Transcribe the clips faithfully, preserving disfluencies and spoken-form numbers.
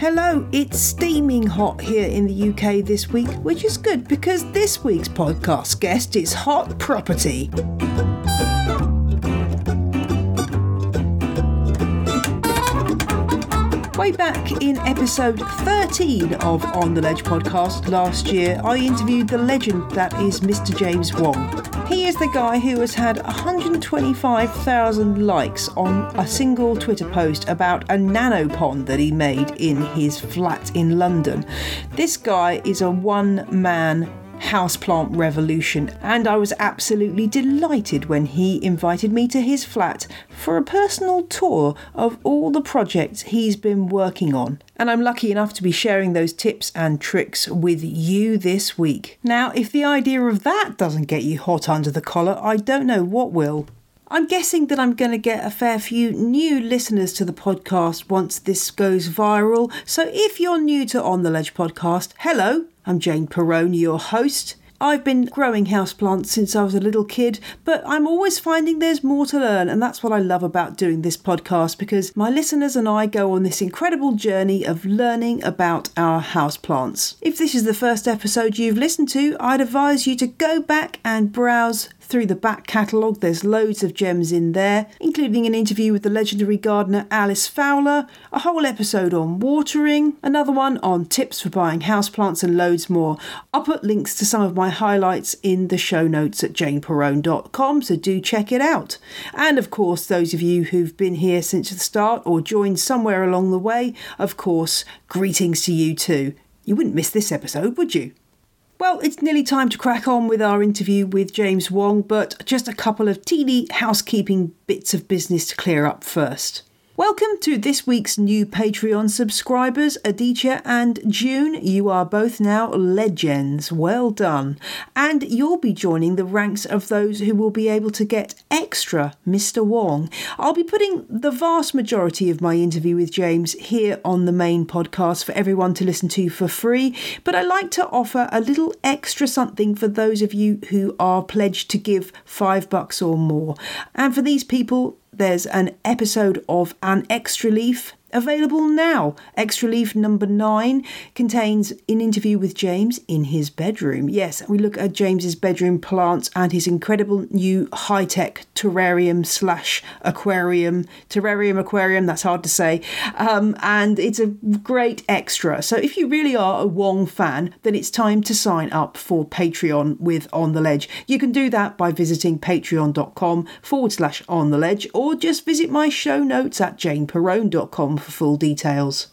Hello, it's steaming hot here in the U K this week, which is good because this week's podcast guest is hot property. Way back in episode thirteen of On the Ledge podcast last year, I interviewed the legend that is Mister James Wong. He is the guy who has had one hundred twenty-five thousand likes on a single Twitter post about a nano pond that he made in his flat in London. This guy is a one-man houseplant revolution, and I was absolutely delighted when he invited me to his flat for a personal tour of all the projects he's been working on. And I'm lucky enough to be sharing those tips and tricks with you this week. Now, if the idea of that doesn't get you hot under the collar, I don't know what will. I'm guessing that I'm going to get a fair few new listeners to the podcast once this goes viral. So if you're new to On the Ledge podcast, hello, I'm Jane Perrone, your host. I've been growing houseplants since I was a little kid, but I'm always finding there's more to learn, and that's what I love about doing this podcast, because my listeners and I go on this incredible journey of learning about our houseplants. If this is the first episode you've listened to, I'd advise you to go back and browse through the back catalogue. There's loads of gems in there, including an interview with the legendary gardener Alice Fowler, a whole episode on watering, another one on tips for buying houseplants, and loads more. I'll put links to some of my highlights in the show notes at jane perrone dot com, so do check it out. And of course, those of you who've been here since the start or joined somewhere along the way, of course, greetings to you too. You wouldn't miss this episode, would you? Well, it's nearly time to crack on with our interview with James Wong, but just a couple of teeny housekeeping bits of business to clear up first. Welcome to this week's new Patreon subscribers, Aditya and June. You are both now legends. Well done. And you'll be joining the ranks of those who will be able to get extra Mister Wong. I'll be putting the vast majority of my interview with James here on the main podcast for everyone to listen to for free, but I like to offer a little extra something for those of you who are pledged to give five bucks or more. And for these people, there's an episode of An Extra Leaf available now. Extra Leaf number nine contains an interview with James in his bedroom. Yes, we look at James's bedroom plants and his incredible new high-tech terrarium slash aquarium. Terrarium, aquarium, that's hard to say. Um, and it's a great extra. So if you really are a Wong fan, then it's time to sign up for Patreon with On The Ledge. You can do that by visiting patreon.com forward slash On The Ledge, or just visit my show notes at jane perrone dot com for full details.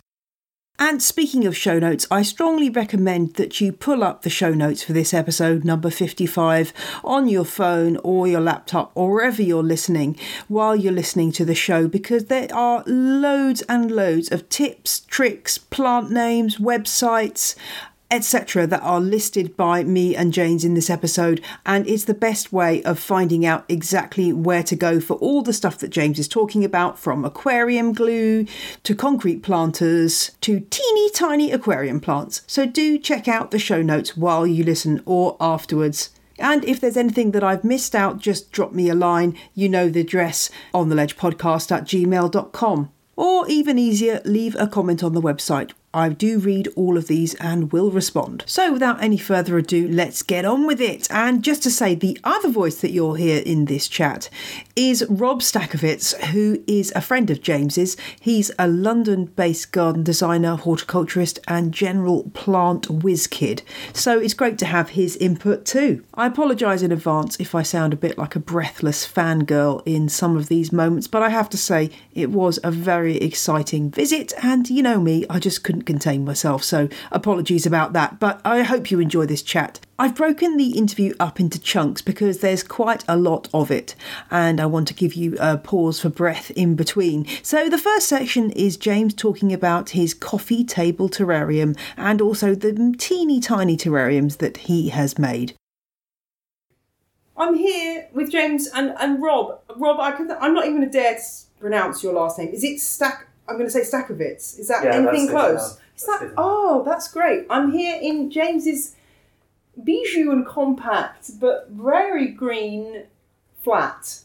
And speaking of show notes, I strongly recommend that you pull up the show notes for this episode, number fifty-five, on your phone or your laptop or wherever you're listening while you're listening to the show, because there are loads and loads of tips, tricks, plant names, websites, et cetera that are listed by me and James in this episode, and it's the best way of finding out exactly where to go for all the stuff that James is talking about, from aquarium glue to concrete planters to teeny tiny aquarium plants. So do check out the show notes while you listen or afterwards. And if there's anything that I've missed out, just drop me a line. You know the address, ontheledgepodcast at gmail dot com. Or even easier, leave a comment on the website. I do read all of these and will respond. So without any further ado, let's get on with it. And just to say, the other voice that you'll hear in this chat is Rob Stackowitz, who is a friend of James's. He's a London-based garden designer, horticulturist and general plant whiz kid. So it's great to have his input too. I apologise in advance if I sound a bit like a breathless fangirl in some of these moments, but I have to say it was a very exciting visit, and you know me, I just couldn't contain myself, so apologies about that, but I hope you enjoy this chat. I've broken the interview up into chunks because there's quite a lot of it, and I want to give you a pause for breath in between. So the first section is James talking about his coffee table terrarium and also the teeny tiny terrariums that he has made. I'm here with James and, and Rob. Rob, I can, I'm not even going to dare to pronounce your last name. Is it Stack... I'm going to say Stackowitz. Is that yeah, anything close? Is that, that oh, that's great. I'm here in James's bijou and compact, but very green flat.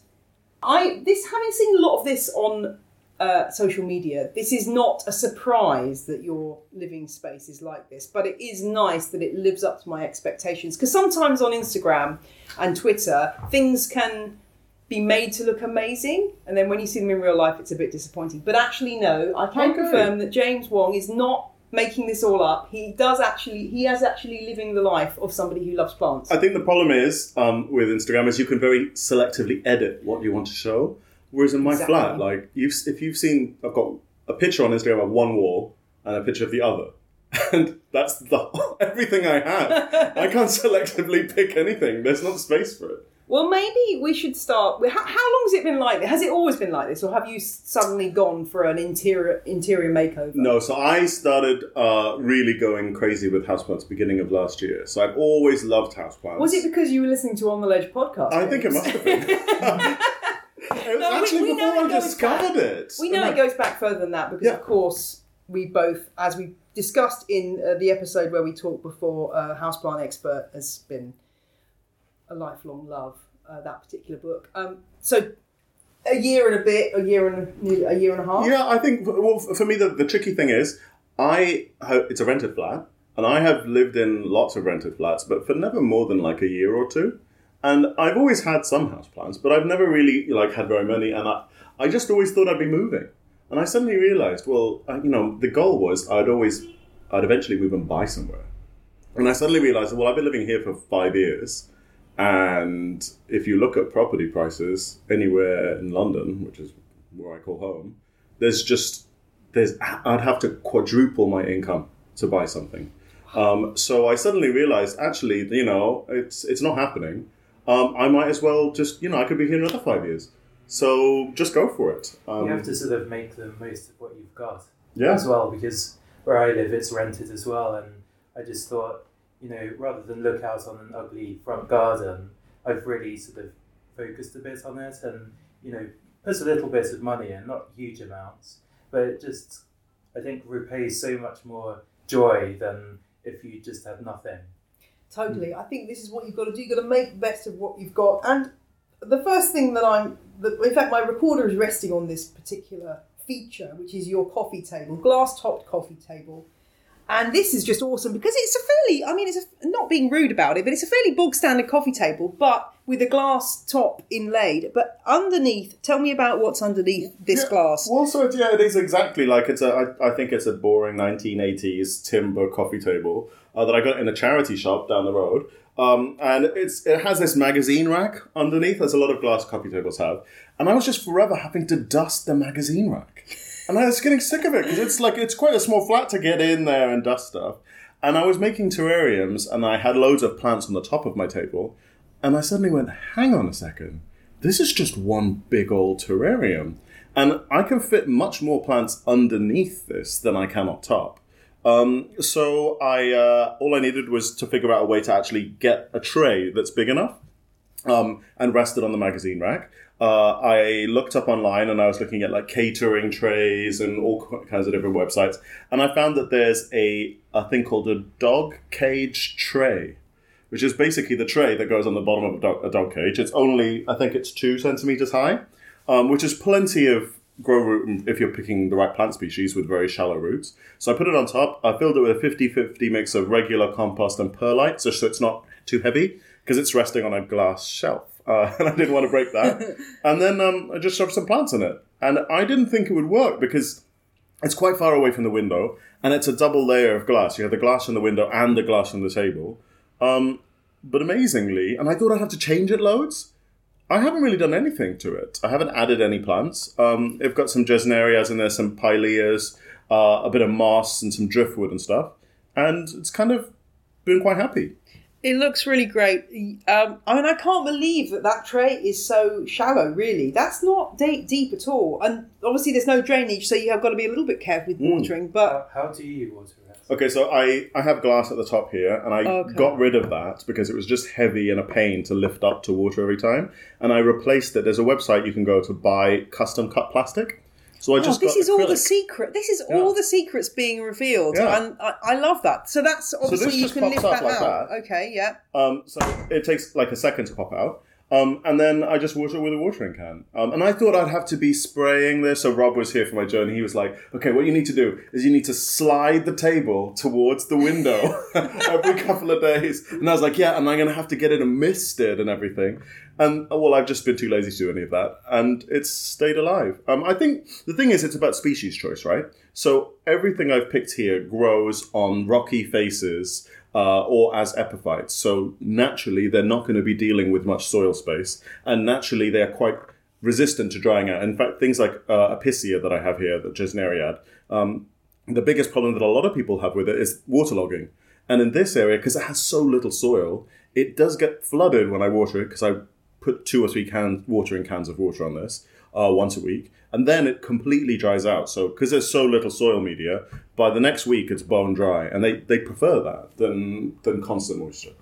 I this having seen a lot of this on uh, social media, this is not a surprise that your living space is like this, but it is nice that it lives up to my expectations. Because sometimes on Instagram and Twitter, things can be made to look amazing, and then when you see them in real life, it's a bit disappointing. But actually, no, I can okay. confirm that James Wong is not making this all up. He does actually, he is actually living the life of somebody who loves plants. I think the problem is um, with Instagram is you can very selectively edit what you want to show. Whereas in my exactly. flat, like you've, if you've seen, I've got a picture on Instagram of one wall and a picture of the other, and that's the everything I have. I can't selectively pick anything. There's not space for it. Well, maybe we should start with, how, how long has it been like this? Has it always been like this? Or have you suddenly gone for an interior interior makeover? No, so I started uh, really going crazy with houseplants beginning of last year. So I've always loved houseplants. Was it because you were listening to On the Ledge podcast? I think it must have been. It was no, actually we, we before I discovered back. it. We know and it I... goes back further than that because, yeah. of course, we both, as we discussed in uh, the episode where we talked before, uh, Houseplant Expert has been a lifelong love, uh, that particular book. Um, so a year and a bit, a year and a, a year and a half. Yeah, I think, well, for me, the, the tricky thing is, I it's a rented flat, and I have lived in lots of rented flats, but for never more than like a year or two. And I've always had some houseplants, but I've never really like had very many, and I, I just always thought I'd be moving. And I suddenly realised, well, I, you know, the goal was I'd always, I'd eventually move and buy somewhere. And I suddenly realised, well, I've been living here for five years, and if you look at property prices anywhere in London, which is where I call home, there's just, there's I'd have to quadruple my income to buy something. Um, so I suddenly realized, actually, you know, it's it's not happening. Um, I might as well just, you know, I could be here another five years. So just go for it. Um, you have to sort of make the most of what you've got yeah. as well, because where I live, it's rented as well. And I just thought, you know, rather than look out on an ugly front garden, I've really sort of focused a bit on it and, you know, put a little bit of money in, not huge amounts, but it just, I think, repays so much more joy than if you just have nothing. Totally. Mm. I think this is what you've got to do. You've got to make the best of what you've got. And the first thing that I'm, that, in fact, my recorder is resting on this particular feature, which is your coffee table, glass-topped coffee table. And this is just awesome because it's a fairly, I mean, it's a, not being rude about it, but it's a fairly bog standard coffee table, but with a glass top inlaid. But underneath, tell me about what's underneath this yeah. glass. Well, so it, yeah, it is exactly like it's a, I, I think it's a boring nineteen eighties timber coffee table uh, that I got in a charity shop down the road. Um, and it's it has this magazine rack underneath, as a lot of glass coffee tables have. And I was just forever having to dust the magazine rack. And I was getting sick of it because it's like it's quite a small flat to get in there and dust stuff. And I was making terrariums and I had loads of plants on the top of my table. And I suddenly went, hang on a second. This is just one big old terrarium. And I can fit much more plants underneath this than I can on top. Um, so I uh, all I needed was to figure out a way to actually get a tray that's big enough um, and rest it on the magazine rack. Uh, I looked up online and I was looking at like catering trays and all kinds of different websites. And I found that there's a, a thing called a dog cage tray, which is basically the tray that goes on the bottom of a dog, a dog cage. It's only, I think it's two centimeters high, um, which is plenty of grow root if you're picking the right plant species with very shallow roots. So I put it on top. I filled it with a fifty-fifty mix of regular compost and perlite, so, so it's not too heavy because it's resting on a glass shelf. Uh, and I didn't want to break that. And then um, I just shoved some plants in it. And I didn't think it would work because it's quite far away from the window and it's a double layer of glass. You have the glass in the window and the glass on the table. Um, but amazingly, and I thought I'd have to change it loads. I haven't really done anything to it. I haven't added any plants. Um, I've got some Gesneriads in there, some pileas, uh, a bit of moss and some driftwood and stuff. And it's kind of been quite happy. It looks really great. Um, I mean, I can't believe that that tray is so shallow, really. That's not deep, deep at all. And obviously there's no drainage, so you have got to be a little bit careful with watering. Mm. But how, how do you water it? Okay, so I, I have glass at the top here, and I okay. got rid of that because it was just heavy and a pain to lift up to water every time. And I replaced it. There's a website you can go to buy custom cut plastic. So I just oh, this got is acrylic. all the secret. This is yeah. all the secrets being revealed, yeah. and I, I love that. So that's obviously so you can lift that like out. That. Okay, yeah. Um, so it takes like a second to pop out. Um, and then I just water it with a watering can. Um, and I thought I'd have to be spraying this. So Rob was here for my journey. He was like, okay, what you need to do is you need to slide the table towards the window every couple of days. And I was like, yeah, and I'm going to have to get it and misted and everything. And, well, I've just been too lazy to do any of that. And it's stayed alive. Um, I think the thing is, it's about species choice, right? So everything I've picked here grows on rocky faces Uh, or as epiphytes. So naturally, they're not going to be dealing with much soil space. And naturally, they're quite resistant to drying out. In fact, things like uh, Apicea that I have here, the Gesneriad, um, the biggest problem that a lot of people have with it is waterlogging. And in this area, because it has so little soil, it does get flooded when I water it, because I put two or three cans, watering cans of water on this uh, once a week. And then it completely dries out. So because there's so little soil media, by the next week it's bone dry. And they, they prefer that than than constant moisture.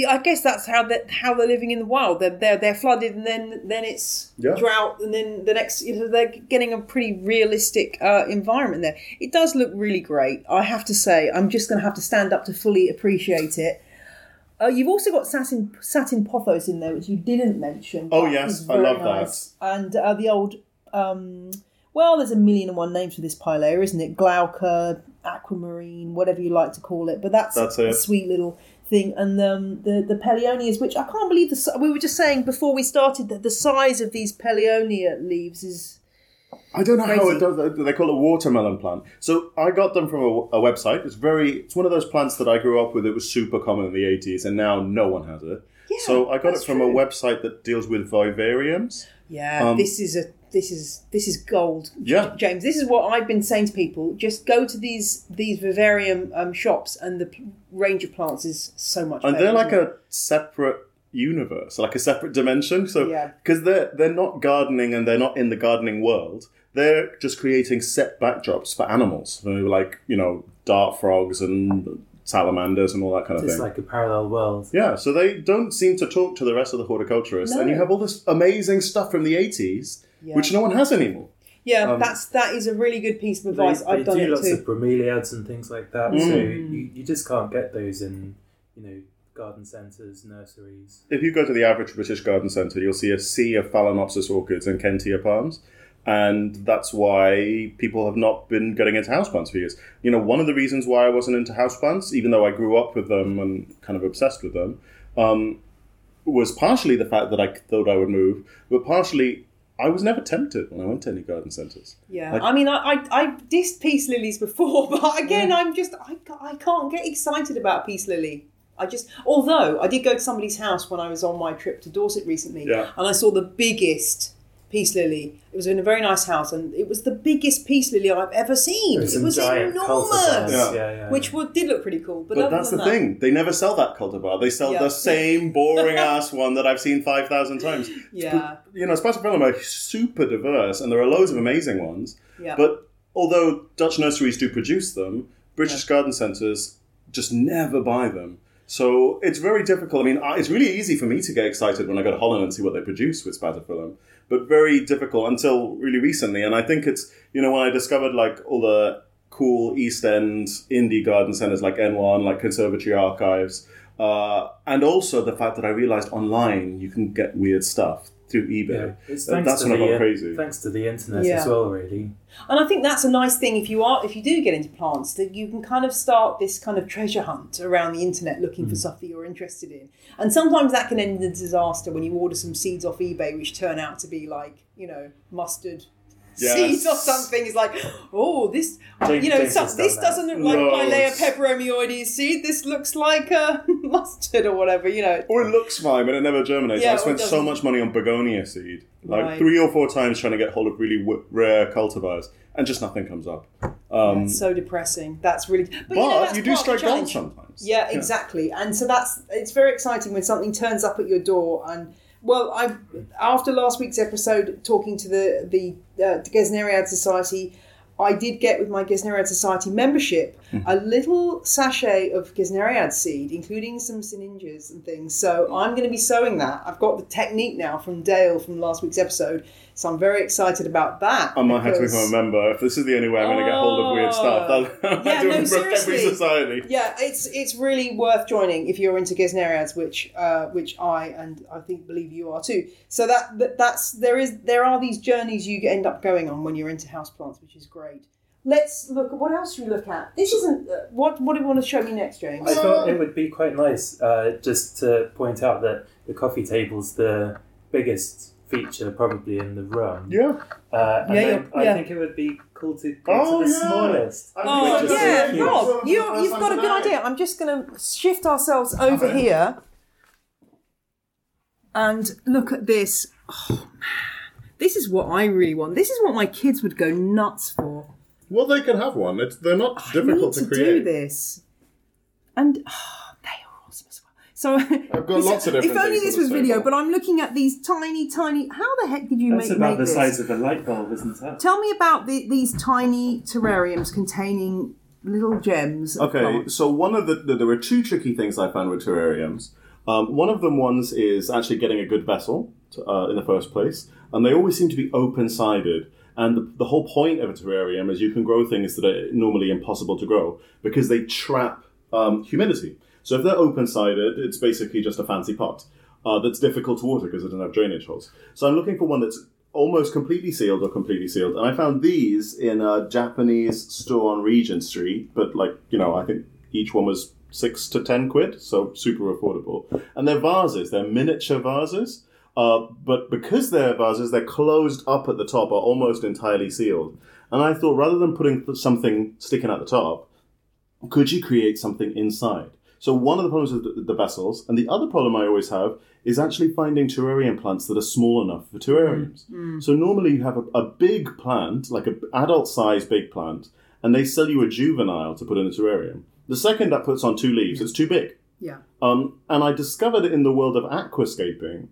Yeah, I guess that's how they're, how they're living in the wild. They're they're, they're flooded and then, then it's yeah. drought. And then the next, you know, they're getting a pretty realistic uh, environment there. It does look really great. I have to say, I'm just going to have to stand up to fully appreciate it. Uh, you've also got satin, satin pothos in there, which you didn't mention. Oh, yes. I love nice. that. And uh, the old... Um, well, there's a million and one names for this pilea, isn't it? Glauca, aquamarine, whatever you like to call it. But that's, that's a it. sweet little thing. And um, the, the peleonias, which I can't believe... The, we were just saying before we started that the size of these peleonia leaves is... I don't know crazy. how it does. They call it watermelon plant. So I got them from a, a website. It's very. It's one of those plants that I grew up with. It was super common in the eighties, and now no one has it. Yeah, so I got it from true. a website that deals with vivariums. Yeah, um, this is a this is this is gold. Yeah, James, this is what I've been saying to people. Just go to these these vivarium um, shops, and the range of plants is so much. And better, they're like a separate universe, like a separate dimension. So because yeah. they're they're not gardening and they're not in the gardening world. They're just creating set backdrops for animals, like, you know, dart frogs and salamanders and all that kind of it's thing. It's like a parallel world. Yeah, so they don't seem to talk to the rest of the horticulturists, no. and you have all this amazing stuff from the eighties, yeah. which no one has anymore. Yeah, um, that's that is a really good piece of advice. They, I've they done do it lots too. of bromeliads and things like that. Mm. So you, you just can't get those in, you know, garden centres, nurseries. If you go to the average British garden centre, you'll see a sea of Phalaenopsis orchids and Kentia palms. And that's why people have not been getting into houseplants for years. You know, one of the reasons why I wasn't into houseplants, even though I grew up with them and kind of obsessed with them, um, was partially the fact that I thought I would move, but partially I was never tempted when I went to any garden centres. Yeah, like, I mean, I, I I dissed peace lilies before, but again, yeah. I'm just, I, I can't get excited about peace lily. I just, although I did go to somebody's house when I was on my trip to Dorset recently, yeah. and I saw the biggest... peace lily. It was in a very nice house, and it was the biggest peace lily I've ever seen. It was enormous, yeah. Yeah, yeah, which yeah. did look pretty cool. But, but that's the that, thing; they never sell that cultivar. They sell yeah. the same boring ass one that I've seen five thousand times. Yeah, but, you know, Spathiphyllum are super diverse, and there are loads of amazing ones. Yeah. But although Dutch nurseries do produce them, British yeah. garden centres just never buy them. So it's very difficult. I mean, it's really easy for me to get excited when I go to Holland and see what they produce with Spathiphyllum. But very difficult until really recently. And I think it's, you know, when I discovered like all the cool East End indie garden centres like N one, like Conservatory Archives, uh, and also the fact that I realised online you can get weird stuff through eBay. Yeah, it's thanks that's when the, I got crazy. Thanks to the internet yeah. as well, really. And I think that's a nice thing if you are if you do get into plants, that you can kind of start this kind of treasure hunt around the internet looking mm. for stuff that you're interested in. And sometimes that can end in a disaster when you order some seeds off eBay which turn out to be like, you know, mustard yes. seeds or something. It's like, oh, this James, you know, James some, this doesn't look like Pilea peperomioides seed. This looks like a mustard or whatever, you know. Or it looks fine, but it never germinates. Yeah, I spent so much money on begonia seed. Like right. three or four times trying to get hold of really w- rare cultivars, and just nothing comes up. Um, that's so depressing. That's really... But, but you, know, you do strike gold sometimes. Yeah, yeah, exactly. And so that's... It's very exciting when something turns up at your door. And, well, I after last week's episode, talking to the, the uh, Gesneriad Society, I did get with my Gesneriad Society membership mm. a little sachet of Gesneriad seed, including some syningas and things. So I'm going to be sowing that. I've got the technique now from Dale from last week's episode. So I'm very excited about that. I might because... have to become a member. If this is the only way I'm oh. going to get hold of weird stuff, I'm yeah, doing no, seriously. Every society. Yeah, it's it's really worth joining if you're into Gesneriads, which uh, which I and I think believe you are too. So that, that that's there is there are these journeys you end up going on when you're into houseplants, which is great. Let's look at what else should we look at. This isn't uh, what what do you want to show me next, James? I thought it would be quite nice uh, just to point out that the coffee table's the biggest feature probably in the room. Yeah. Uh, and yeah, yeah, I, I yeah. think it would be cool to go oh, to the yeah. smallest. Oh, yeah, so Rob, you, you've got a good idea. I'm just going to shift ourselves over okay. here and look at this. Oh, man. This is what I really want. This is what my kids would go nuts for. Well, they can have one. It's, they're not I difficult to, to create. I need to do this. And... Oh, so I've got lots of different if only this was video, but I'm looking at these tiny, tiny... How the heck did you That's make, make this? That's about the size of a light bulb, isn't it? Tell me about the, these tiny terrariums containing little gems. Okay, so one of the, the... There were two tricky things I found with terrariums. Um, one of them ones is actually getting a good vessel to, uh, in the first place, and they always seem to be open-sided. And the, the whole point of a terrarium is you can grow things that are normally impossible to grow because they trap um, humidity. So if they're open-sided, it's basically just a fancy pot uh, that's difficult to water because it doesn't have drainage holes. So I'm looking for one that's almost completely sealed or completely sealed. And I found these in a Japanese store on Regent Street. But, like, you know, I think each one was six to ten quid, so super affordable. And they're vases. They're miniature vases. Uh, but because they're vases, they're closed up at the top or almost entirely sealed. And I thought rather than putting something sticking at the top, could you create something inside? So one of the problems with the vessels, and the other problem I always have, is actually finding terrarium plants that are small enough for terrariums. Mm. So normally you have a, a big plant, like an adult-sized big plant, and they sell you a juvenile to put in a terrarium. The second that puts on two leaves, yeah. it's too big. Yeah. Um, and I discovered in the world of aquascaping,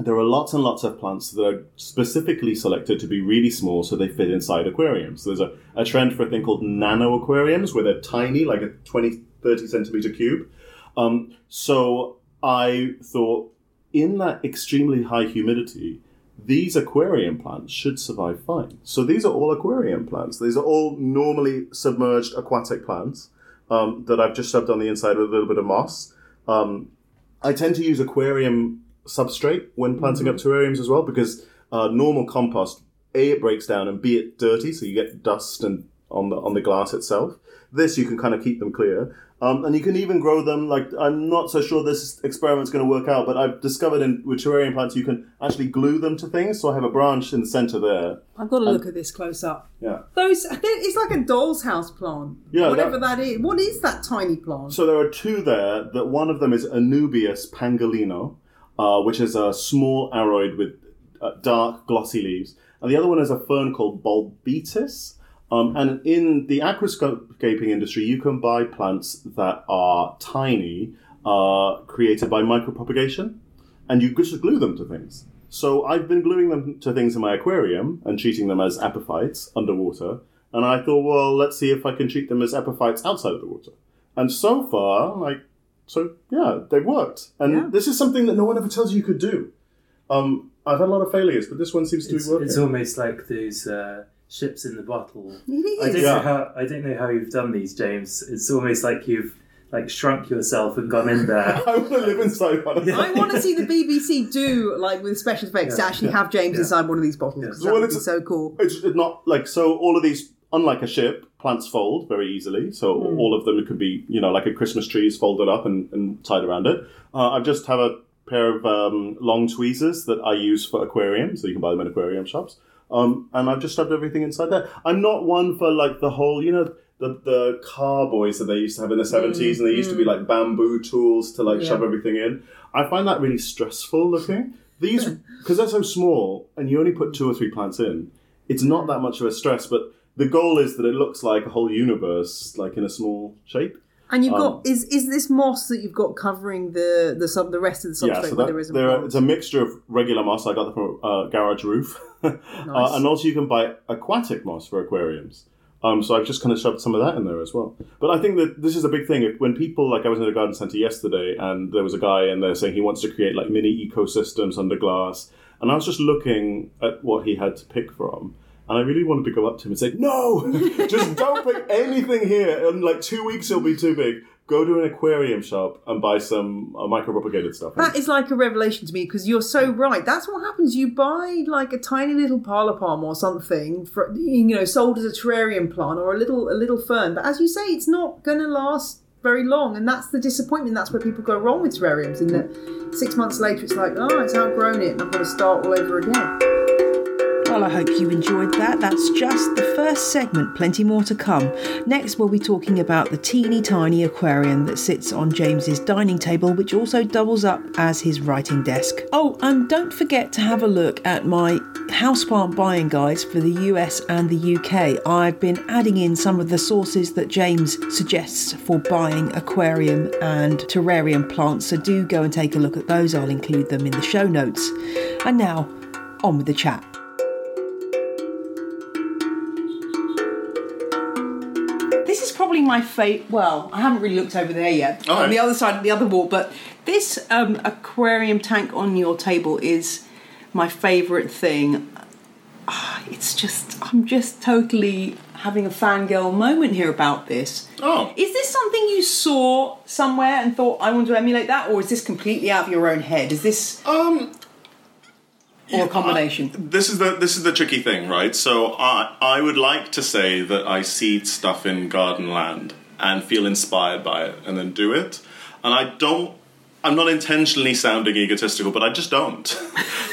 there are lots and lots of plants that are specifically selected to be really small so they fit inside aquariums. So there's a, a trend for a thing called nano aquariums, where they're tiny, like a twenty, thirty centimetre cube. Um, so I thought, in that extremely high humidity, these aquarium plants should survive fine. So these are all aquarium plants. These are all normally submerged aquatic plants um, that I've just shoved on the inside with a little bit of moss. Um, I tend to use aquarium substrate when planting mm-hmm. up terrariums as well, because uh, normal compost, A, it breaks down, and B, it's dirty, so you get dust and on the on the glass itself. This, you can kind of keep them clear. Um, and you can even grow them, like, I'm not so sure this experiment's going to work out, but I've discovered in, with terrarium plants you can actually glue them to things, so I have a branch in the centre there. I've got to and, look at this close up. Yeah. Those, it's like a doll's house plant, yeah, whatever that, that is. What is that tiny plant? So there are two there, that one of them is Anubias pangolino, uh, which is a small aroid with uh, dark, glossy leaves. And the other one is a fern called Bulbitis. Um, and in the aquascaping industry, you can buy plants that are tiny, uh, created by micropropagation, and you just glue them to things. So I've been gluing them to things in my aquarium and treating them as epiphytes underwater. And I thought, well, let's see if I can treat them as epiphytes outside of the water. And so far, like, so yeah, they worked. And yeah. this is something that no one ever tells you you could do. Um, I've had a lot of failures, but this one seems it's, to be working. It's almost like these... Uh... ships in the bottle. I don't yeah. know how I don't know how you've done these, James. It's almost like you've like shrunk yourself and gone in there. I want to live inside one. Yeah. I want to see the B B C do like with special effects yeah. to actually yeah. have James yeah. inside one of these bottles. Yeah. That well, would be so cool. It's not like so. All of these, unlike a ship, plants fold very easily. So mm. all of them could be, you know, like a Christmas tree is folded up and, and tied around it. Uh, I just have a pair of um, long tweezers that I use for aquariums. So you can buy them in aquarium shops. Um, and I've just stuffed everything inside there. I'm not one for, like, the whole, you know, the the carboys that they used to have in the seventies, mm, and they used mm. to be, like, bamboo tools to, like, yeah. shove everything in. I find that really stressful looking. These, because they're so small, and you only put two or three plants in, it's not that much of a stress, but the goal is that it looks like a whole universe, like, in a small shape. And you've got um, is is this moss that you've got covering the the sub the rest of the substrate? Yeah, so that, there is there are, it's a mixture of regular moss I got from a uh, garage roof, nice. uh, and also you can buy aquatic moss for aquariums. Um, so I've just kind of shoved some of that in there as well. But I think that this is a big thing. When people like I was in a garden centre yesterday, and there was a guy in there saying he wants to create like mini ecosystems under glass, And I was just looking at what he had to pick from. And I really wanted to go up to him and say, no, just don't pick anything here. In like two weeks, it'll be too big. Go to an aquarium shop and buy some uh, micropropagated stuff. That is like a revelation to me, because you're so right. That's what happens. You buy like a tiny little parlour palm or something, for, you know, sold as a terrarium plant or a little a little fern. But as you say, it's not going to last very long. And that's the disappointment. That's where people go wrong with terrariums. And that six months later, it's like, oh, it's outgrown it and I've got to start all over again. Well, I hope you enjoyed that. That's just the first segment, plenty more to come. Next, we'll be talking about the teeny tiny aquarium that sits on James's dining table, which also doubles up as his writing desk. Oh, and don't forget to have a look at my houseplant buying guides for the U S and the U K. I've been adding in some of the sources that James suggests for buying aquarium and terrarium plants, so do go and take a look at those. I'll include them in the show notes. And now, on with the chat. Probably my favourite, well, I haven't really looked over there yet, on the other side of the other wall, but this um, aquarium tank on your table is my favourite thing. Oh, it's just, I'm just totally having a fangirl moment here about this. Oh. Is this something you saw somewhere and thought, I want to emulate that, or is this completely out of your own head? Is this... Um. Or a combination. I, this is the this is the tricky thing, right? So I I would like to say that I see stuff in garden land and feel inspired by it and then do it. And I don't. I'm not intentionally sounding egotistical, but I just don't.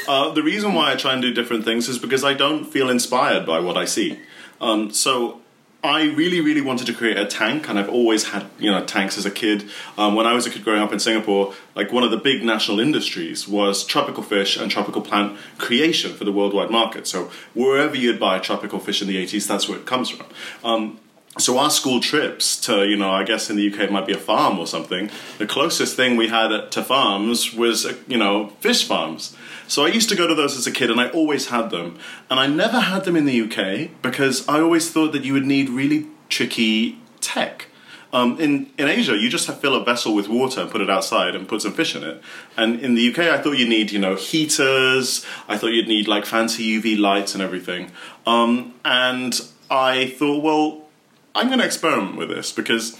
uh, the reason why I try and do different things is because I don't feel inspired by what I see. Um, so. I really, really wanted to create a tank, and I've always had, you know, tanks as a kid. Um, when I was a kid growing up in Singapore, like one of the big national industries was tropical fish and tropical plant creation for the worldwide market. So wherever you'd buy tropical fish in the eighties, that's where it comes from. Um, so our school trips to, you know, I guess in the U K it might be a farm or something. The closest thing we had to farms was, you know, fish farms. So I used to go to those as a kid, and I always had them. And I never had them in the U K because I always thought that you would need really tricky tech. Um, in, in Asia, you just have fill a vessel with water and put it outside and put some fish in it. And in the U K, I thought you'd need, you know, heaters. I thought you'd need, like, fancy U V lights and everything. Um, and I thought, well, I'm going to experiment with this because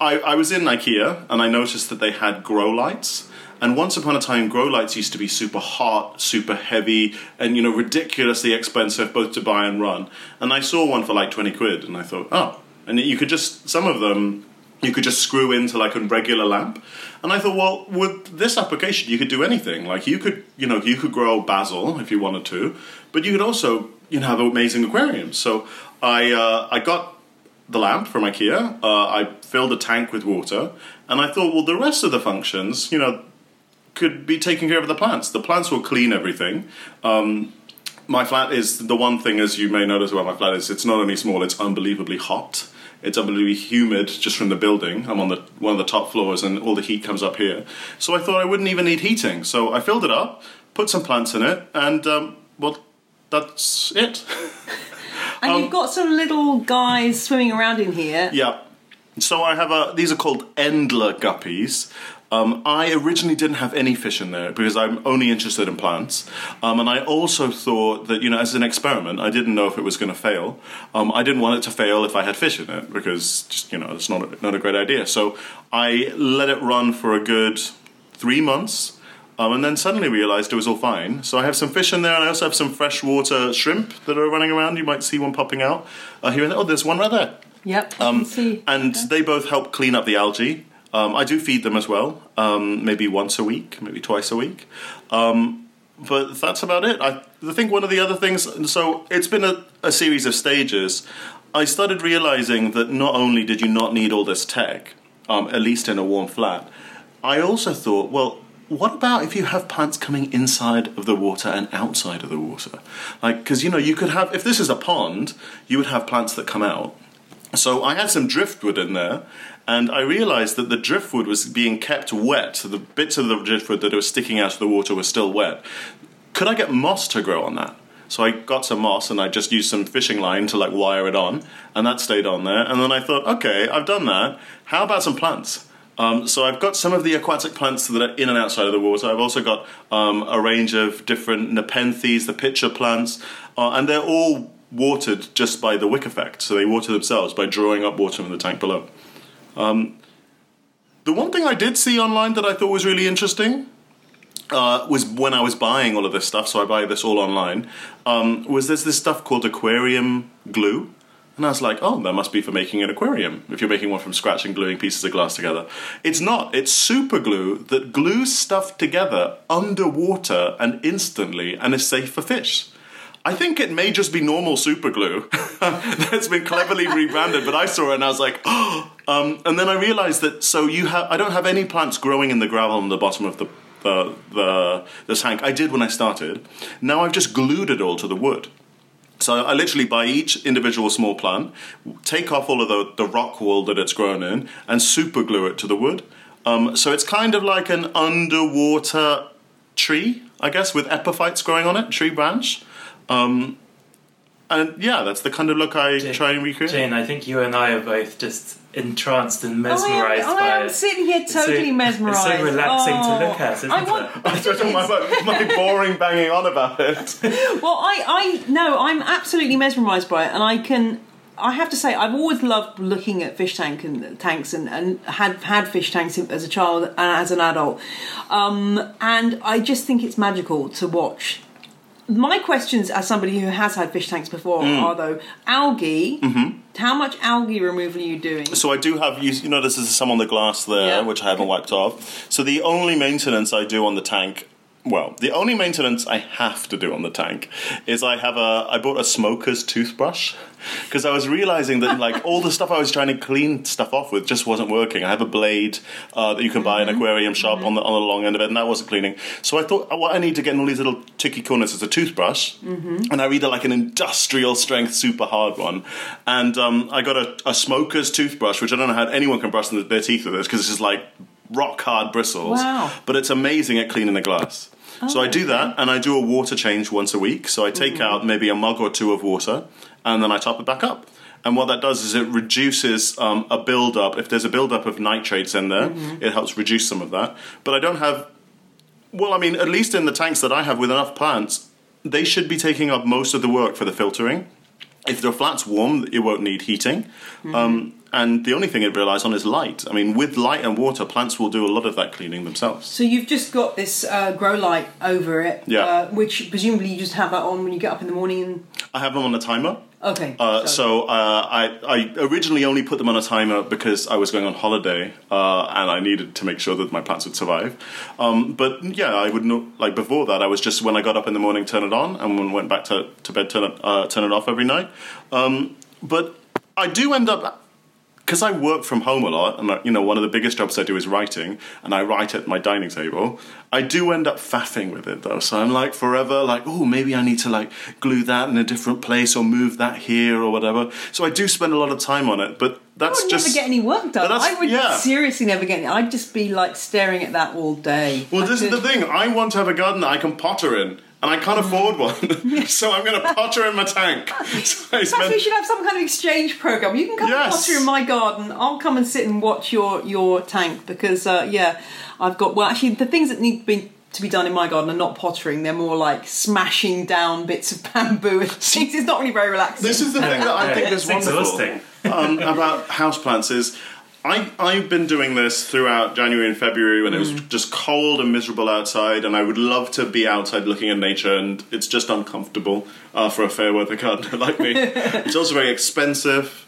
I, I was in IKEA, and I noticed that they had grow lights. And once upon a time, grow lights used to be super hot, super heavy, and, you know, ridiculously expensive both to buy and run. And I saw one for like twenty quid, and I thought, oh. And you could just, some of them, you could just screw into like a regular lamp. And I thought, well, with this application, you could do anything. Like you could, you know, you could grow basil if you wanted to, but you could also, you know, have amazing aquariums. So I, uh, I got the lamp from IKEA. Uh, I filled a tank with water, and I thought, well, the rest of the functions, you know, could be taking care of the plants. The plants will clean everything. Um, my flat is, the one thing, as you may notice about my flat, is it's not only small, it's unbelievably hot. It's unbelievably humid just from the building. I'm on the one of the top floors, and all the heat comes up here. So I thought I wouldn't even need heating. So I filled it up, put some plants in it, and, um, well, that's it. And um, you've got some little guys swimming around in here. Yeah. So I have a, these are called Endler guppies. Um, I originally didn't have any fish in there because I'm only interested in plants. Um, and I also thought that, you know, as an experiment, I didn't know if it was going to fail. Um, I didn't want it to fail if I had fish in it because, just, you know, it's not a, not a great idea. So I let it run for a good three months um, and then suddenly realised it was all fine. So I have some fish in there, and I also have some freshwater shrimp that are running around. You might see one popping out uh, here and there. Oh, there's one right there. Yep, I um, can see. And yeah. They both help clean up the algae. Um, I do feed them as well, um, maybe once a week, maybe twice a week. Um, but that's about it. I, I think one of the other things, so it's been a, a series of stages. I started realizing that not only did you not need all this tech, um, at least in a warm flat, I also thought, well, what about if you have plants coming inside of the water and outside of the water? Like, because, you know, you could have, if this is a pond, you would have plants that come out. So I had some driftwood in there, and I realised that the driftwood was being kept wet. So the bits of the driftwood that was sticking out of the water were still wet. Could I get moss to grow on that? So I got some moss, and I just used some fishing line to like wire it on, and that stayed on there. And then I thought, okay, I've done that. How about some plants? Um, so I've got some of the aquatic plants that are in and outside of the water. I've also got um, a range of different Nepenthes, the pitcher plants, uh, and they're all watered just by the wick effect. So they water themselves by drawing up water from the tank below. Um, the one thing I did see online that I thought was really interesting uh, was when I was buying all of this stuff, so I buy this all online, um, was there's this stuff called aquarium glue. And I was like, oh, that must be for making an aquarium, if you're making one from scratch and gluing pieces of glass together. It's not. It's super glue that glues stuff together underwater and instantly and is safe for fish. I think it may just be normal super glue that's been cleverly rebranded, but I saw it and I was like, oh. Um, and then I realized that, so you have, I don't have any plants growing in the gravel on the bottom of the, the, the, the tank. I did when I started. Now I've just glued it all to the wood. So I literally buy each individual small plant, take off all of the, the rock wool that it's grown in, and super glue it to the wood. Um, so it's kind of like an underwater tree, I guess, with epiphytes growing on it, tree branch. Um, and yeah, that's the kind of look I Jane, try and recreate. Jane, I think you and I are both just entranced and mesmerised oh, I am, by I am it. Sitting here totally mesmerised. It's so relaxing oh, to look at, isn't I want, it? I don't know my boring banging on about it. Well, I, I no, I'm absolutely mesmerised by it, and I can. I have to say, I've always loved looking at fish tank and tanks, and, and had had fish tanks as a child and as an adult, um, and I just think it's magical to watch. My questions, as somebody who has had fish tanks before, mm. are though algae. Mm-hmm. How much algae removal are you doing? So I do have. You, you know, this is some on the glass there, yeah. which I haven't wiped off. So the only maintenance I do on the tank, well, the only maintenance I have to do on the tank is I have a. I bought a smoker's toothbrush because I was realizing that like all the stuff I was trying to clean stuff off with just wasn't working. I have a blade uh, that you can buy in an aquarium shop mm-hmm. on the on the long end of it, and that wasn't cleaning. So I thought, what I need to get in all these little ticky corners is a toothbrush, mm-hmm. and I read like an industrial strength, super hard one. And um, I got a, a smoker's toothbrush, which I don't know how anyone can brush their teeth with this because it's just like rock hard bristles. Wow. But it's amazing at cleaning the glass. Oh, so I do that, and I do a water change once a week. So I take mm-hmm. out maybe a mug or two of water, and then I top it back up. And what that does is it reduces um, a build-up. If there's a build-up of nitrates in there, mm-hmm. it helps reduce some of that. But I don't have... Well, I mean, at least in the tanks that I have with enough plants, they should be taking up most of the work for the filtering. If the flat's warm, it won't need heating. Mm-hmm. Um, and the only thing it relies on is light. I mean, with light and water, plants will do a lot of that cleaning themselves. So you've just got this uh, grow light over it, yeah. uh, which presumably you just have that on when you get up in the morning. And... I have them on a timer. Okay. Uh, so uh, I, I originally only put them on a timer because I was going on holiday uh, and I needed to make sure that my plants would survive. Um, but yeah, I would not like before that. I was just when I got up in the morning, turn it on, and when I went back to, to bed, turn it uh, turn it off every night. Um, but I do end up. Because I work from home a lot, and you know, one of the biggest jobs I do is writing, and I write at my dining table. I do end up faffing with it though, so I'm like forever like, oh, maybe I need to like glue that in a different place or move that here or whatever. So I do spend a lot of time on it, but that's I would just never get any work done. I would yeah. seriously never get any. I'd just be like staring at that all day. Well, I this could... is the thing. I want to have a garden that I can potter in. And I can't afford one, so I'm going to potter in my tank. So Perhaps spend... we should have some kind of exchange program. You can come yes. and potter in my garden. I'll come and sit and watch your, your tank because, uh, yeah, I've got... Well, actually, the things that need to be, to be done in my garden are not pottering. They're more like smashing down bits of bamboo and things. It's not really very relaxing. This is the thing that I think is wonderful um, about houseplants is... I, I've been doing this throughout January and February when it was mm. just cold and miserable outside, and I would love to be outside looking at nature, and it's just uncomfortable uh, for a fair weather gardener like me. It's also very expensive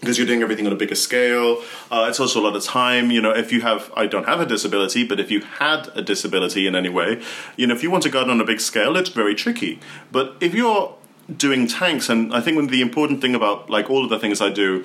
because you're doing everything on a bigger scale. Uh, it's also a lot of time. You know, if you have, I don't have a disability, but if you had a disability in any way, you know, if you want to garden on a big scale, it's very tricky. But if you're doing tanks, and I think one of the important thing about like all of the things I do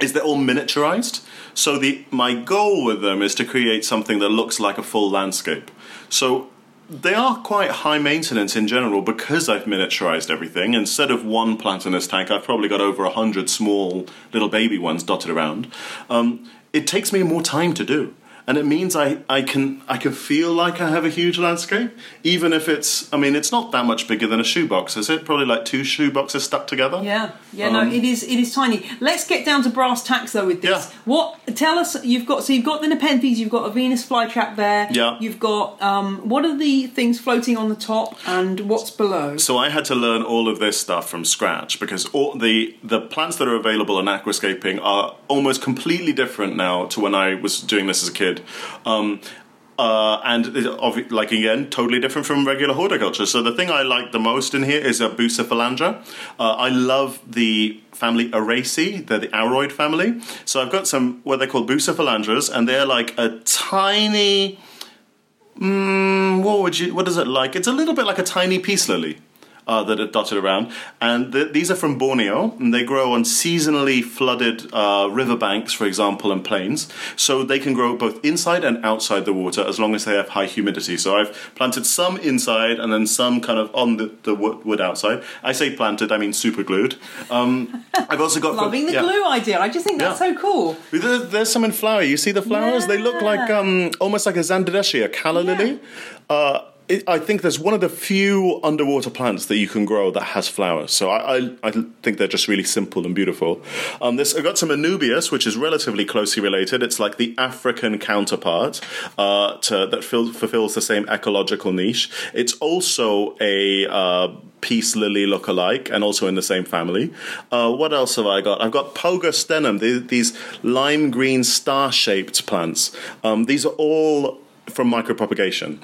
is they're all miniaturized. So the my goal with them is to create something that looks like a full landscape. So they are quite high maintenance in general because I've miniaturized everything. Instead of one plant in this tank, I've probably got over a hundred small little baby ones dotted around. Um, it takes me more time to do. And it means I, I can I can feel like I have a huge landscape, even if it's, I mean, it's not that much bigger than a shoebox, is it? Probably like two shoeboxes stuck together. Yeah, yeah, um, no, it is it is tiny. Let's get down to brass tacks though with this. Yeah. What tell us you've got? So you've got the Nepenthes, you've got a Venus flytrap there. Yeah. You've got um, what are the things floating on the top and what's below? So I had to learn all of this stuff from scratch because all the the plants that are available in aquascaping are almost completely different now to when I was doing this as a kid. Um, uh, and like again, totally different from regular horticulture. So the thing I like the most in here is a Bucephalandra. Uh, I love the family Araceae. They're the aroid family. So I've got some what they call Bucephalandras, and they're like a tiny. Mm, what would you? What is it like? It's a little bit like a tiny peace lily. Uh, that are dotted around, and th- these are from Borneo, and they grow on seasonally flooded uh, riverbanks, for example, and plains, so they can grow both inside and outside the water as long as they have high humidity. So I've planted some inside and then some kind of on the, the wood outside. I say planted, I mean super glued. Um, I've also got... Loving for, the yeah. glue idea, I just think that's yeah. so cool. There, there's some in flower, you see the flowers? Yeah. They look like um, almost like a Zantedeschia, a calla yeah. lily. Uh, I think there's one of the few underwater plants that you can grow that has flowers. So I I, I think they're just really simple and beautiful. Um, this, I've got some Anubias, which is relatively closely related. It's like the African counterpart uh, to, that fill, fulfills the same ecological niche. It's also a uh, peace lily look-alike and also in the same family. Uh, what else have I got? I've got Pogostemon, the, these lime green star-shaped plants. Um, these are all from micropropagation,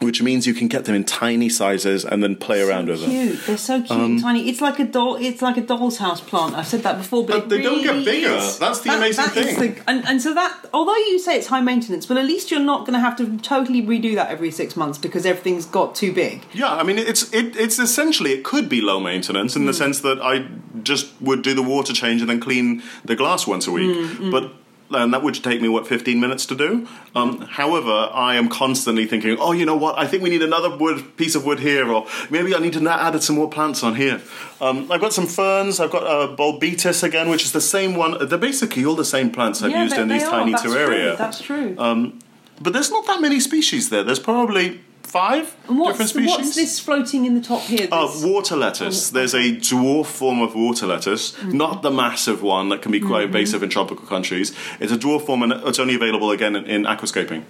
which means you can get them in tiny sizes and then play around so with them. Cute. They're so cute um, and tiny. It's like a doll. It's like a doll's house plant. I've said that before, but, but it they really don't get bigger. Is. That's the that, amazing that thing. The, and, and so that, although you say it's high maintenance, but at least you're not going to have to totally redo that every six months because everything's got too big. Yeah, I mean, it's it, it's essentially it could be low maintenance in mm. the sense that I just would do the water change and then clean the glass once a week, mm-hmm. but. And that would take me, what, fifteen minutes to do? Um, however, I am constantly thinking, oh, you know what, I think we need another wood piece of wood here, or maybe I need to add some more plants on here. Um, I've got some ferns. I've got uh, Bulbitis again, which is the same one. They're basically all the same plants I've yeah, used in these are. tiny That's terraria. True. That's true. Um, but there's not that many species there. There's probably... Five and what's, different species. What's this floating in the top here? Uh, water lettuce. There's a dwarf form of water lettuce, mm-hmm. not the massive one that can be quite mm-hmm. invasive in tropical countries. It's a dwarf form, and it's only available again in, in aquascaping.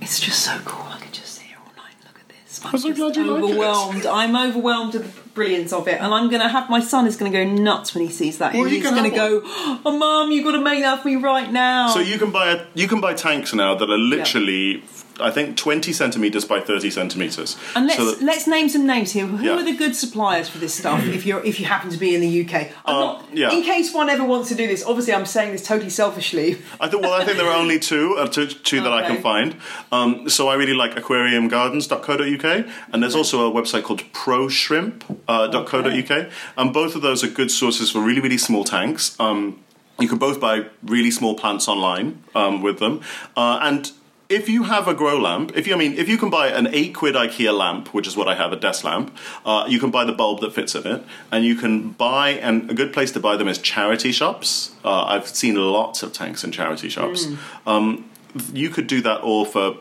It's just so cool. I could just sit here all night and look at this. I'm, I'm so glad you overwhelmed. Like it. I'm overwhelmed at the brilliance of it, and I'm gonna have my son is gonna go nuts when he sees that. Well, he's gonna go, "Oh, Mum, you've got to make that for me right now." So you can buy a, you can buy tanks now that are literally. Yep. I think twenty centimetres by thirty centimetres. And let's, so that, let's name some names here. Who yeah. are the good suppliers for this stuff if you if you happen to be in the U K? I'm uh, not, yeah. In case one ever wants to do this, obviously I'm saying this totally selfishly. I th- well, I think there are only two, uh, two, two okay. that I can find. Um, so I really like aquarium gardens dot co dot U K, and there's also a website called proshrimp dot co dot U K, uh, okay. and both of those are good sources for really, really small tanks. Um, you can both buy really small plants online um, with them, uh, and... If you have a grow lamp, if you, I mean, if you can buy an eight quid IKEA lamp, which is what I have, a desk lamp, uh, you can buy the bulb that fits in it, and you can buy, and a good place to buy them is charity shops. Uh, I've seen lots of tanks in charity shops. Mm. Um, you could do that all for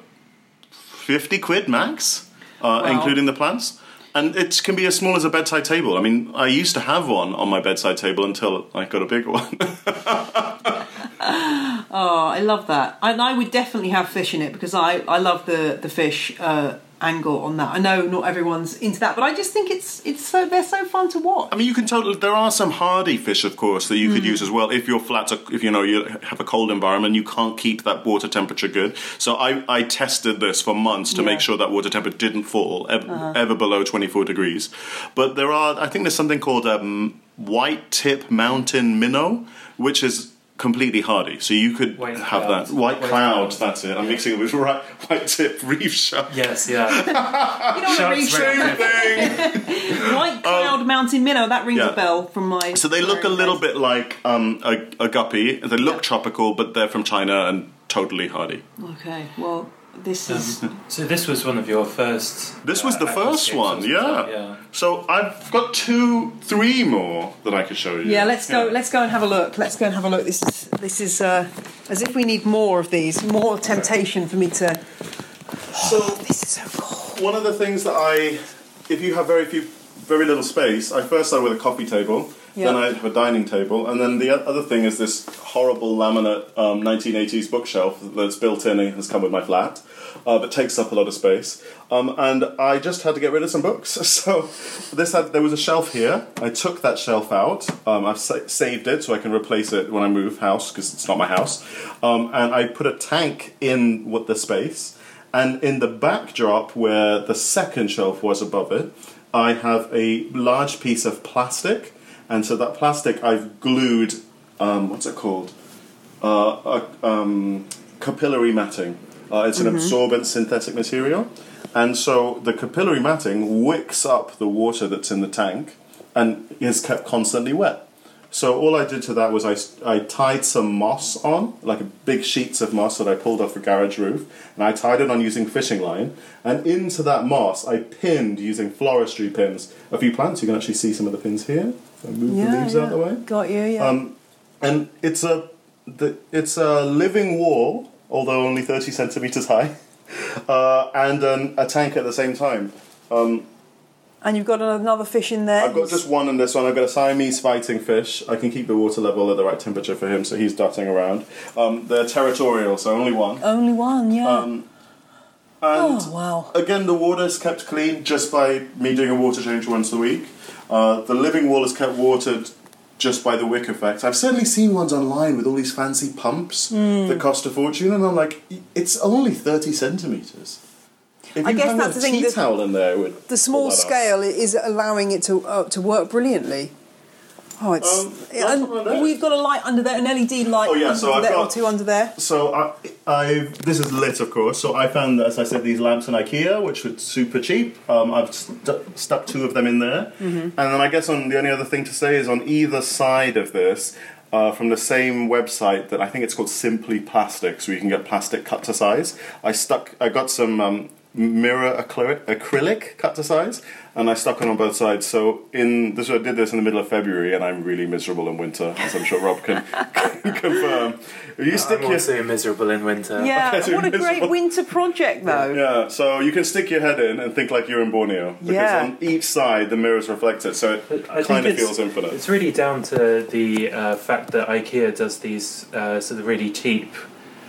fifty quid max, uh, wow. including the plants. And it can be as small as a bedside table. I mean, I used to have one on my bedside table until I got a bigger one. Oh, I love that. And I would definitely have fish in it because I, I love the, the fish uh, angle on that. I know not everyone's into that, but I just think it's it's so they're so fun to watch. I mean, you can totally... There are some hardy fish, of course, that you mm. could use as well. If you're flat, if you know you have a cold environment, you can't keep that water temperature good. So I, I tested this for months to yeah. make sure that water temperature didn't fall ever, uh-huh. ever below twenty-four degrees. But there are... I think there's something called a um, white tip mountain minnow, which is... completely hardy, so you could white have cloud. that white, white cloud, cloud. That's it. I'm yeah. mixing it with right, white tip reef shark. Yes, yeah. You don't want reef shark. White cloud um, mountain minnow. That rings yeah. a bell from my. So they look a little place. bit like um, a, a guppy. They look yeah. tropical, but they're from China and totally hardy. Okay, well. This is um, so. This was one of your first. This uh, was the first one, yeah. yeah. So I've got two, three more that I could show you. Yeah, let's go. Yeah. Let's go and have a look. Let's go and have a look. This is this is uh, As if we need more of these, more temptation for me to... Oh, so, this is so cool. One of the things that I... If you have very few, very little space, I first started with a coffee table, yeah. Then I have a dining table, and then the other thing is this horrible laminate um, nineteen eighties bookshelf that's built in and has come with my flat, uh, that takes up a lot of space. Um, and I just had to get rid of some books. So this had, there was a shelf here. I took that shelf out. Um, I've sa- saved it so I can replace it when I move house, because it's not my house. Um, and I put a tank in with the space. And in the backdrop, where the second shelf was above it, I have a large piece of plastic. And so that plastic I've glued, um, what's it called? Uh, a, um, capillary matting. Uh, it's an mm-hmm. absorbent synthetic material. And so the capillary matting wicks up the water that's in the tank and is kept constantly wet. So all I did to that was I, I tied some moss on, like big sheets of moss that I pulled off the garage roof, and I tied it on using fishing line, and into that moss I pinned, using floristry pins, a few plants. You can actually see some of the pins here. If I move yeah, the leaves yeah. out of the way. Got you, yeah. Um, and it's a, the, it's a living wall, although only thirty centimetres high, uh, and um, a tank at the same time. Um, And you've got another fish in there? I've got just one in this one. I've got a Siamese fighting fish. I can keep the water level at the right temperature for him, so he's darting around. Um, they're territorial, so only one. Only one, yeah. Um, and oh, wow. Again, the water's kept clean just by me doing a water change once a week. Uh, the living wall is kept watered just by the wick effect. I've certainly seen ones online with all these fancy pumps mm. that cost a fortune, and I'm like, it's only thirty centimetres. If I guess that's the thing. Tea towel in there, would the small scale is allowing it to uh, to work brilliantly. Oh, it's um, it, and we've got a light under there, an L E D light. Oh yeah, under so I've there, got or two under there. So I, I've this is lit, of course. So I found, as I said, these lamps in IKEA, which were super cheap. Um, I've st- stuck two of them in there, mm-hmm. and then I guess on the only other thing to say is on either side of this. Uh, from the same website that I think it's called Simply Plastic, so you can get plastic cut to size. I stuck, I got some um, mirror acrylic, acrylic cut to size, and I stuck it on both sides. So in this, I did this in the middle of February, and I'm really miserable in winter, as I'm sure Rob can, can confirm. If you no, stick I'm your also miserable in winter. Yeah, what a miserable. Great winter project, though. Yeah, so you can stick your head in and think like you're in Borneo, because yeah. on each side the mirrors reflect it, so it kind of feels infinite. It's really down to the uh, fact that IKEA does these uh, sort of really cheap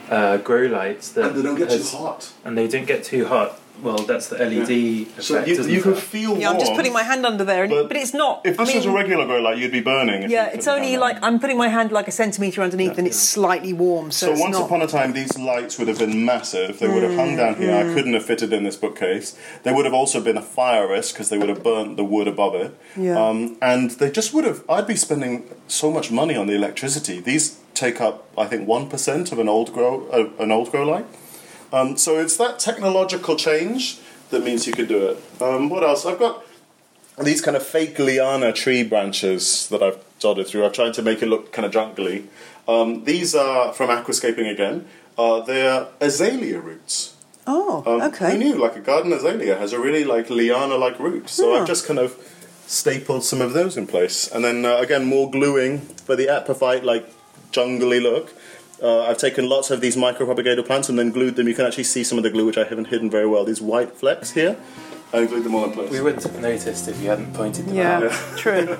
uh, grow lights, that and they don't get has, too hot, and they don't get too hot. Well, that's the L E D yeah. effect. So you, you can feel warm. Yeah, I'm just putting my hand under there, and, but, but it's not. If this I mean, was a regular grow light, you'd be burning. If yeah, it's only like on. I'm putting my hand like a centimetre underneath, yeah. and it's slightly warm. So, so it's once not... upon a time, these lights would have been massive. They would have hung down here. Mm. I couldn't have fitted in this bookcase. They would have also been a fire risk because they would have burnt the wood above it. Yeah. Um, and they just would have. I'd be spending so much money on the electricity. These take up, I think, one percent of an old grow uh, an old grow light. Um, so it's that technological change that means you could do it. Um, what else? I've got these kind of fake liana tree branches that I've dotted through. I've tried to make it look kind of jungly. Um, these are from aquascaping again. Uh, they're azalea roots. Oh, um, okay. Who knew? Like a garden azalea has a really like liana-like root. So yeah. I've just kind of stapled some of those in place. And then uh, again, more gluing for the epiphyte like jungly look. Uh, I've taken lots of these micropropagator plants and then glued them. You can actually see some of the glue, which I haven't hidden very well. These white flecks here. I glued them all in place. We wouldn't have noticed if you hadn't pointed them yeah, out. Yeah, true.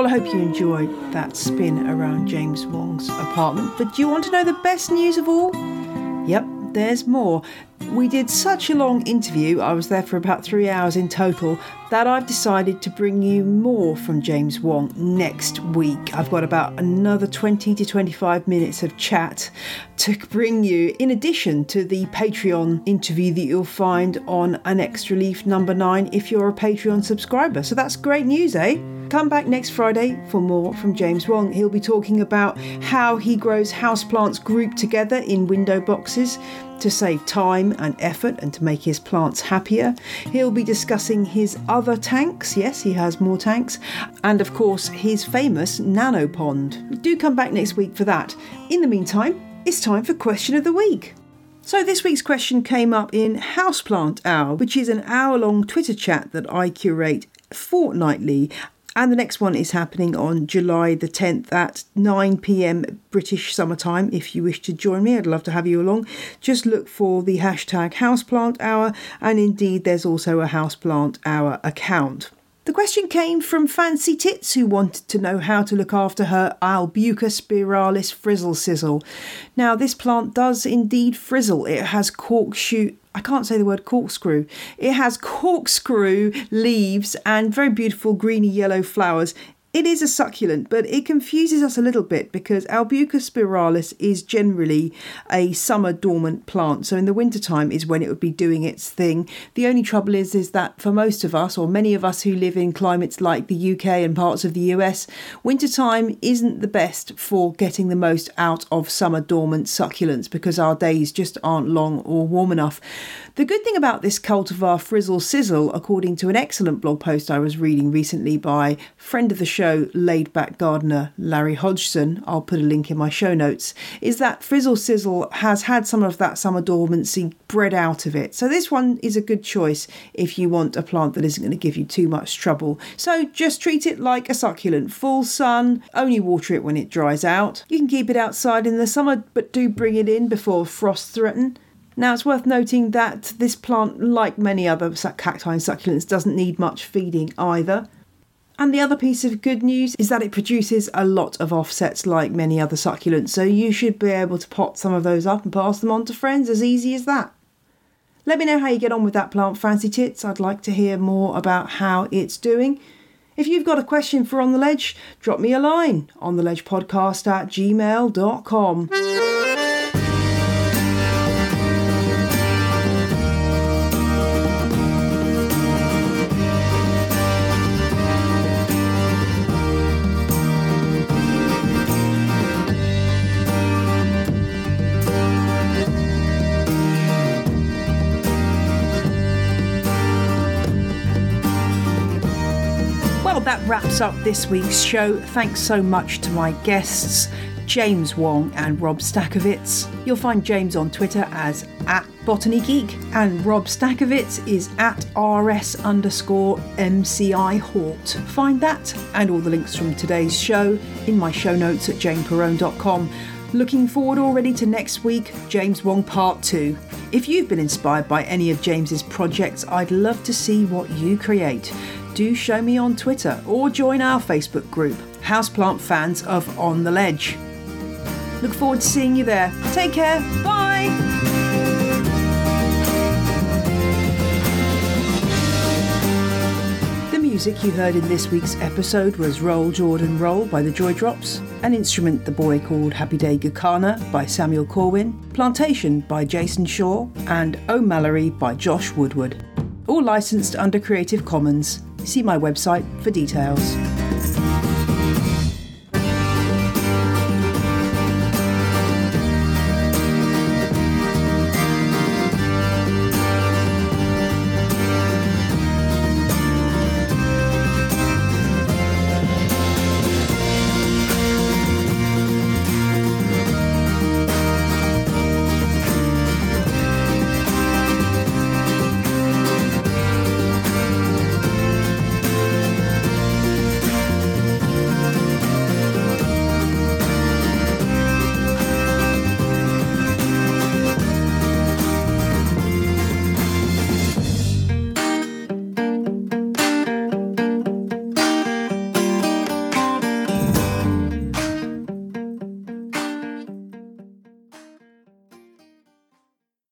I hope you enjoyed that spin around James Wong's apartment. But do you want to know the best news of all? Yep, there's more. We did such a long interview, I was there for about three hours in total, that I've decided to bring you more from James Wong next week. I've got about another twenty to twenty-five minutes of chat to bring you, in addition to the Patreon interview that you'll find on An Extra Leaf number nine if you're a Patreon subscriber. So that's great news, eh? Come back next Friday for more from James Wong. He'll be talking about how he grows houseplants grouped together in window boxes, To save time and effort and to make his plants happier, he'll be discussing his other tanks. Yes, he has more tanks. And of course, his famous nano pond. Do come back next week for that. In the meantime, it's time for Question of the Week. So this week's question came up in Houseplant Hour, which is an hour-long Twitter chat that I curate fortnightly. And the next one is happening on July the tenth at nine p.m. British summertime. If you wish to join me, I'd love to have you along. Just look for the hashtag Houseplant Hour, and indeed there's also a Houseplant Hour account. The question came from Fancy Tits, who wanted to know how to look after her Albuca spiralis Frizzle Sizzle. Now, this plant does indeed frizzle. It has cork shoot. I can't say the word corkscrew. It has corkscrew leaves and very beautiful greeny yellow flowers. It is a succulent, but it confuses us a little bit because Albuca spiralis is generally a summer dormant plant. So in the wintertime is when it would be doing its thing. The only trouble is, is that for most of us, or many of us who live in climates like the U K and parts of the U S, wintertime isn't the best for getting the most out of summer dormant succulents because our days just aren't long or warm enough. The good thing about this cultivar Frizzle Sizzle, according to an excellent blog post I was reading recently by friend of the show, show laid back gardener Larry Hodgson, I'll put a link in my show notes, is that Frizzle Sizzle has had some of that summer dormancy bred out of it. So this one is a good choice if you want a plant that isn't going to give you too much trouble. So just treat it like a succulent, full sun, only water it when it dries out. You can keep it outside in the summer, but do bring it in before frosts threaten. Now, it's worth noting that this plant, like many other cacti and succulents, doesn't need much feeding either. And the other piece of good news is that it produces a lot of offsets like many other succulents, so you should be able to pot some of those up and pass them on to friends, as easy as that. Let me know how you get on with that plant, Fancy Tits. I'd like to hear more about how it's doing. If you've got a question for On The Ledge, drop me a line, ontheledgepodcast at gmail dot com. That wraps up this week's show. Thanks so much to my guests, James Wong and Rob Stackowitz. You'll find James on Twitter as at Botany Geek, and Rob Stackowitz is at rs underscore mci hort. Find that and all the links from today's show in my show notes at jane perone dot com. Looking forward already to next week, James Wong Part two. If you've been inspired by any of James's projects, I'd love to see what you create. Do show me on Twitter or join our Facebook group, Houseplant Fans of On The Ledge. Look forward to seeing you there. Take care. Bye. The music you heard in this week's episode was Roll Jordan Roll by the Joy Drops, an instrument the boy called Happy Day Gukana by Samuel Corwin, Plantation by Jason Shaw, and O'Mallory by Josh Woodward. All licensed under Creative Commons. See my website for details.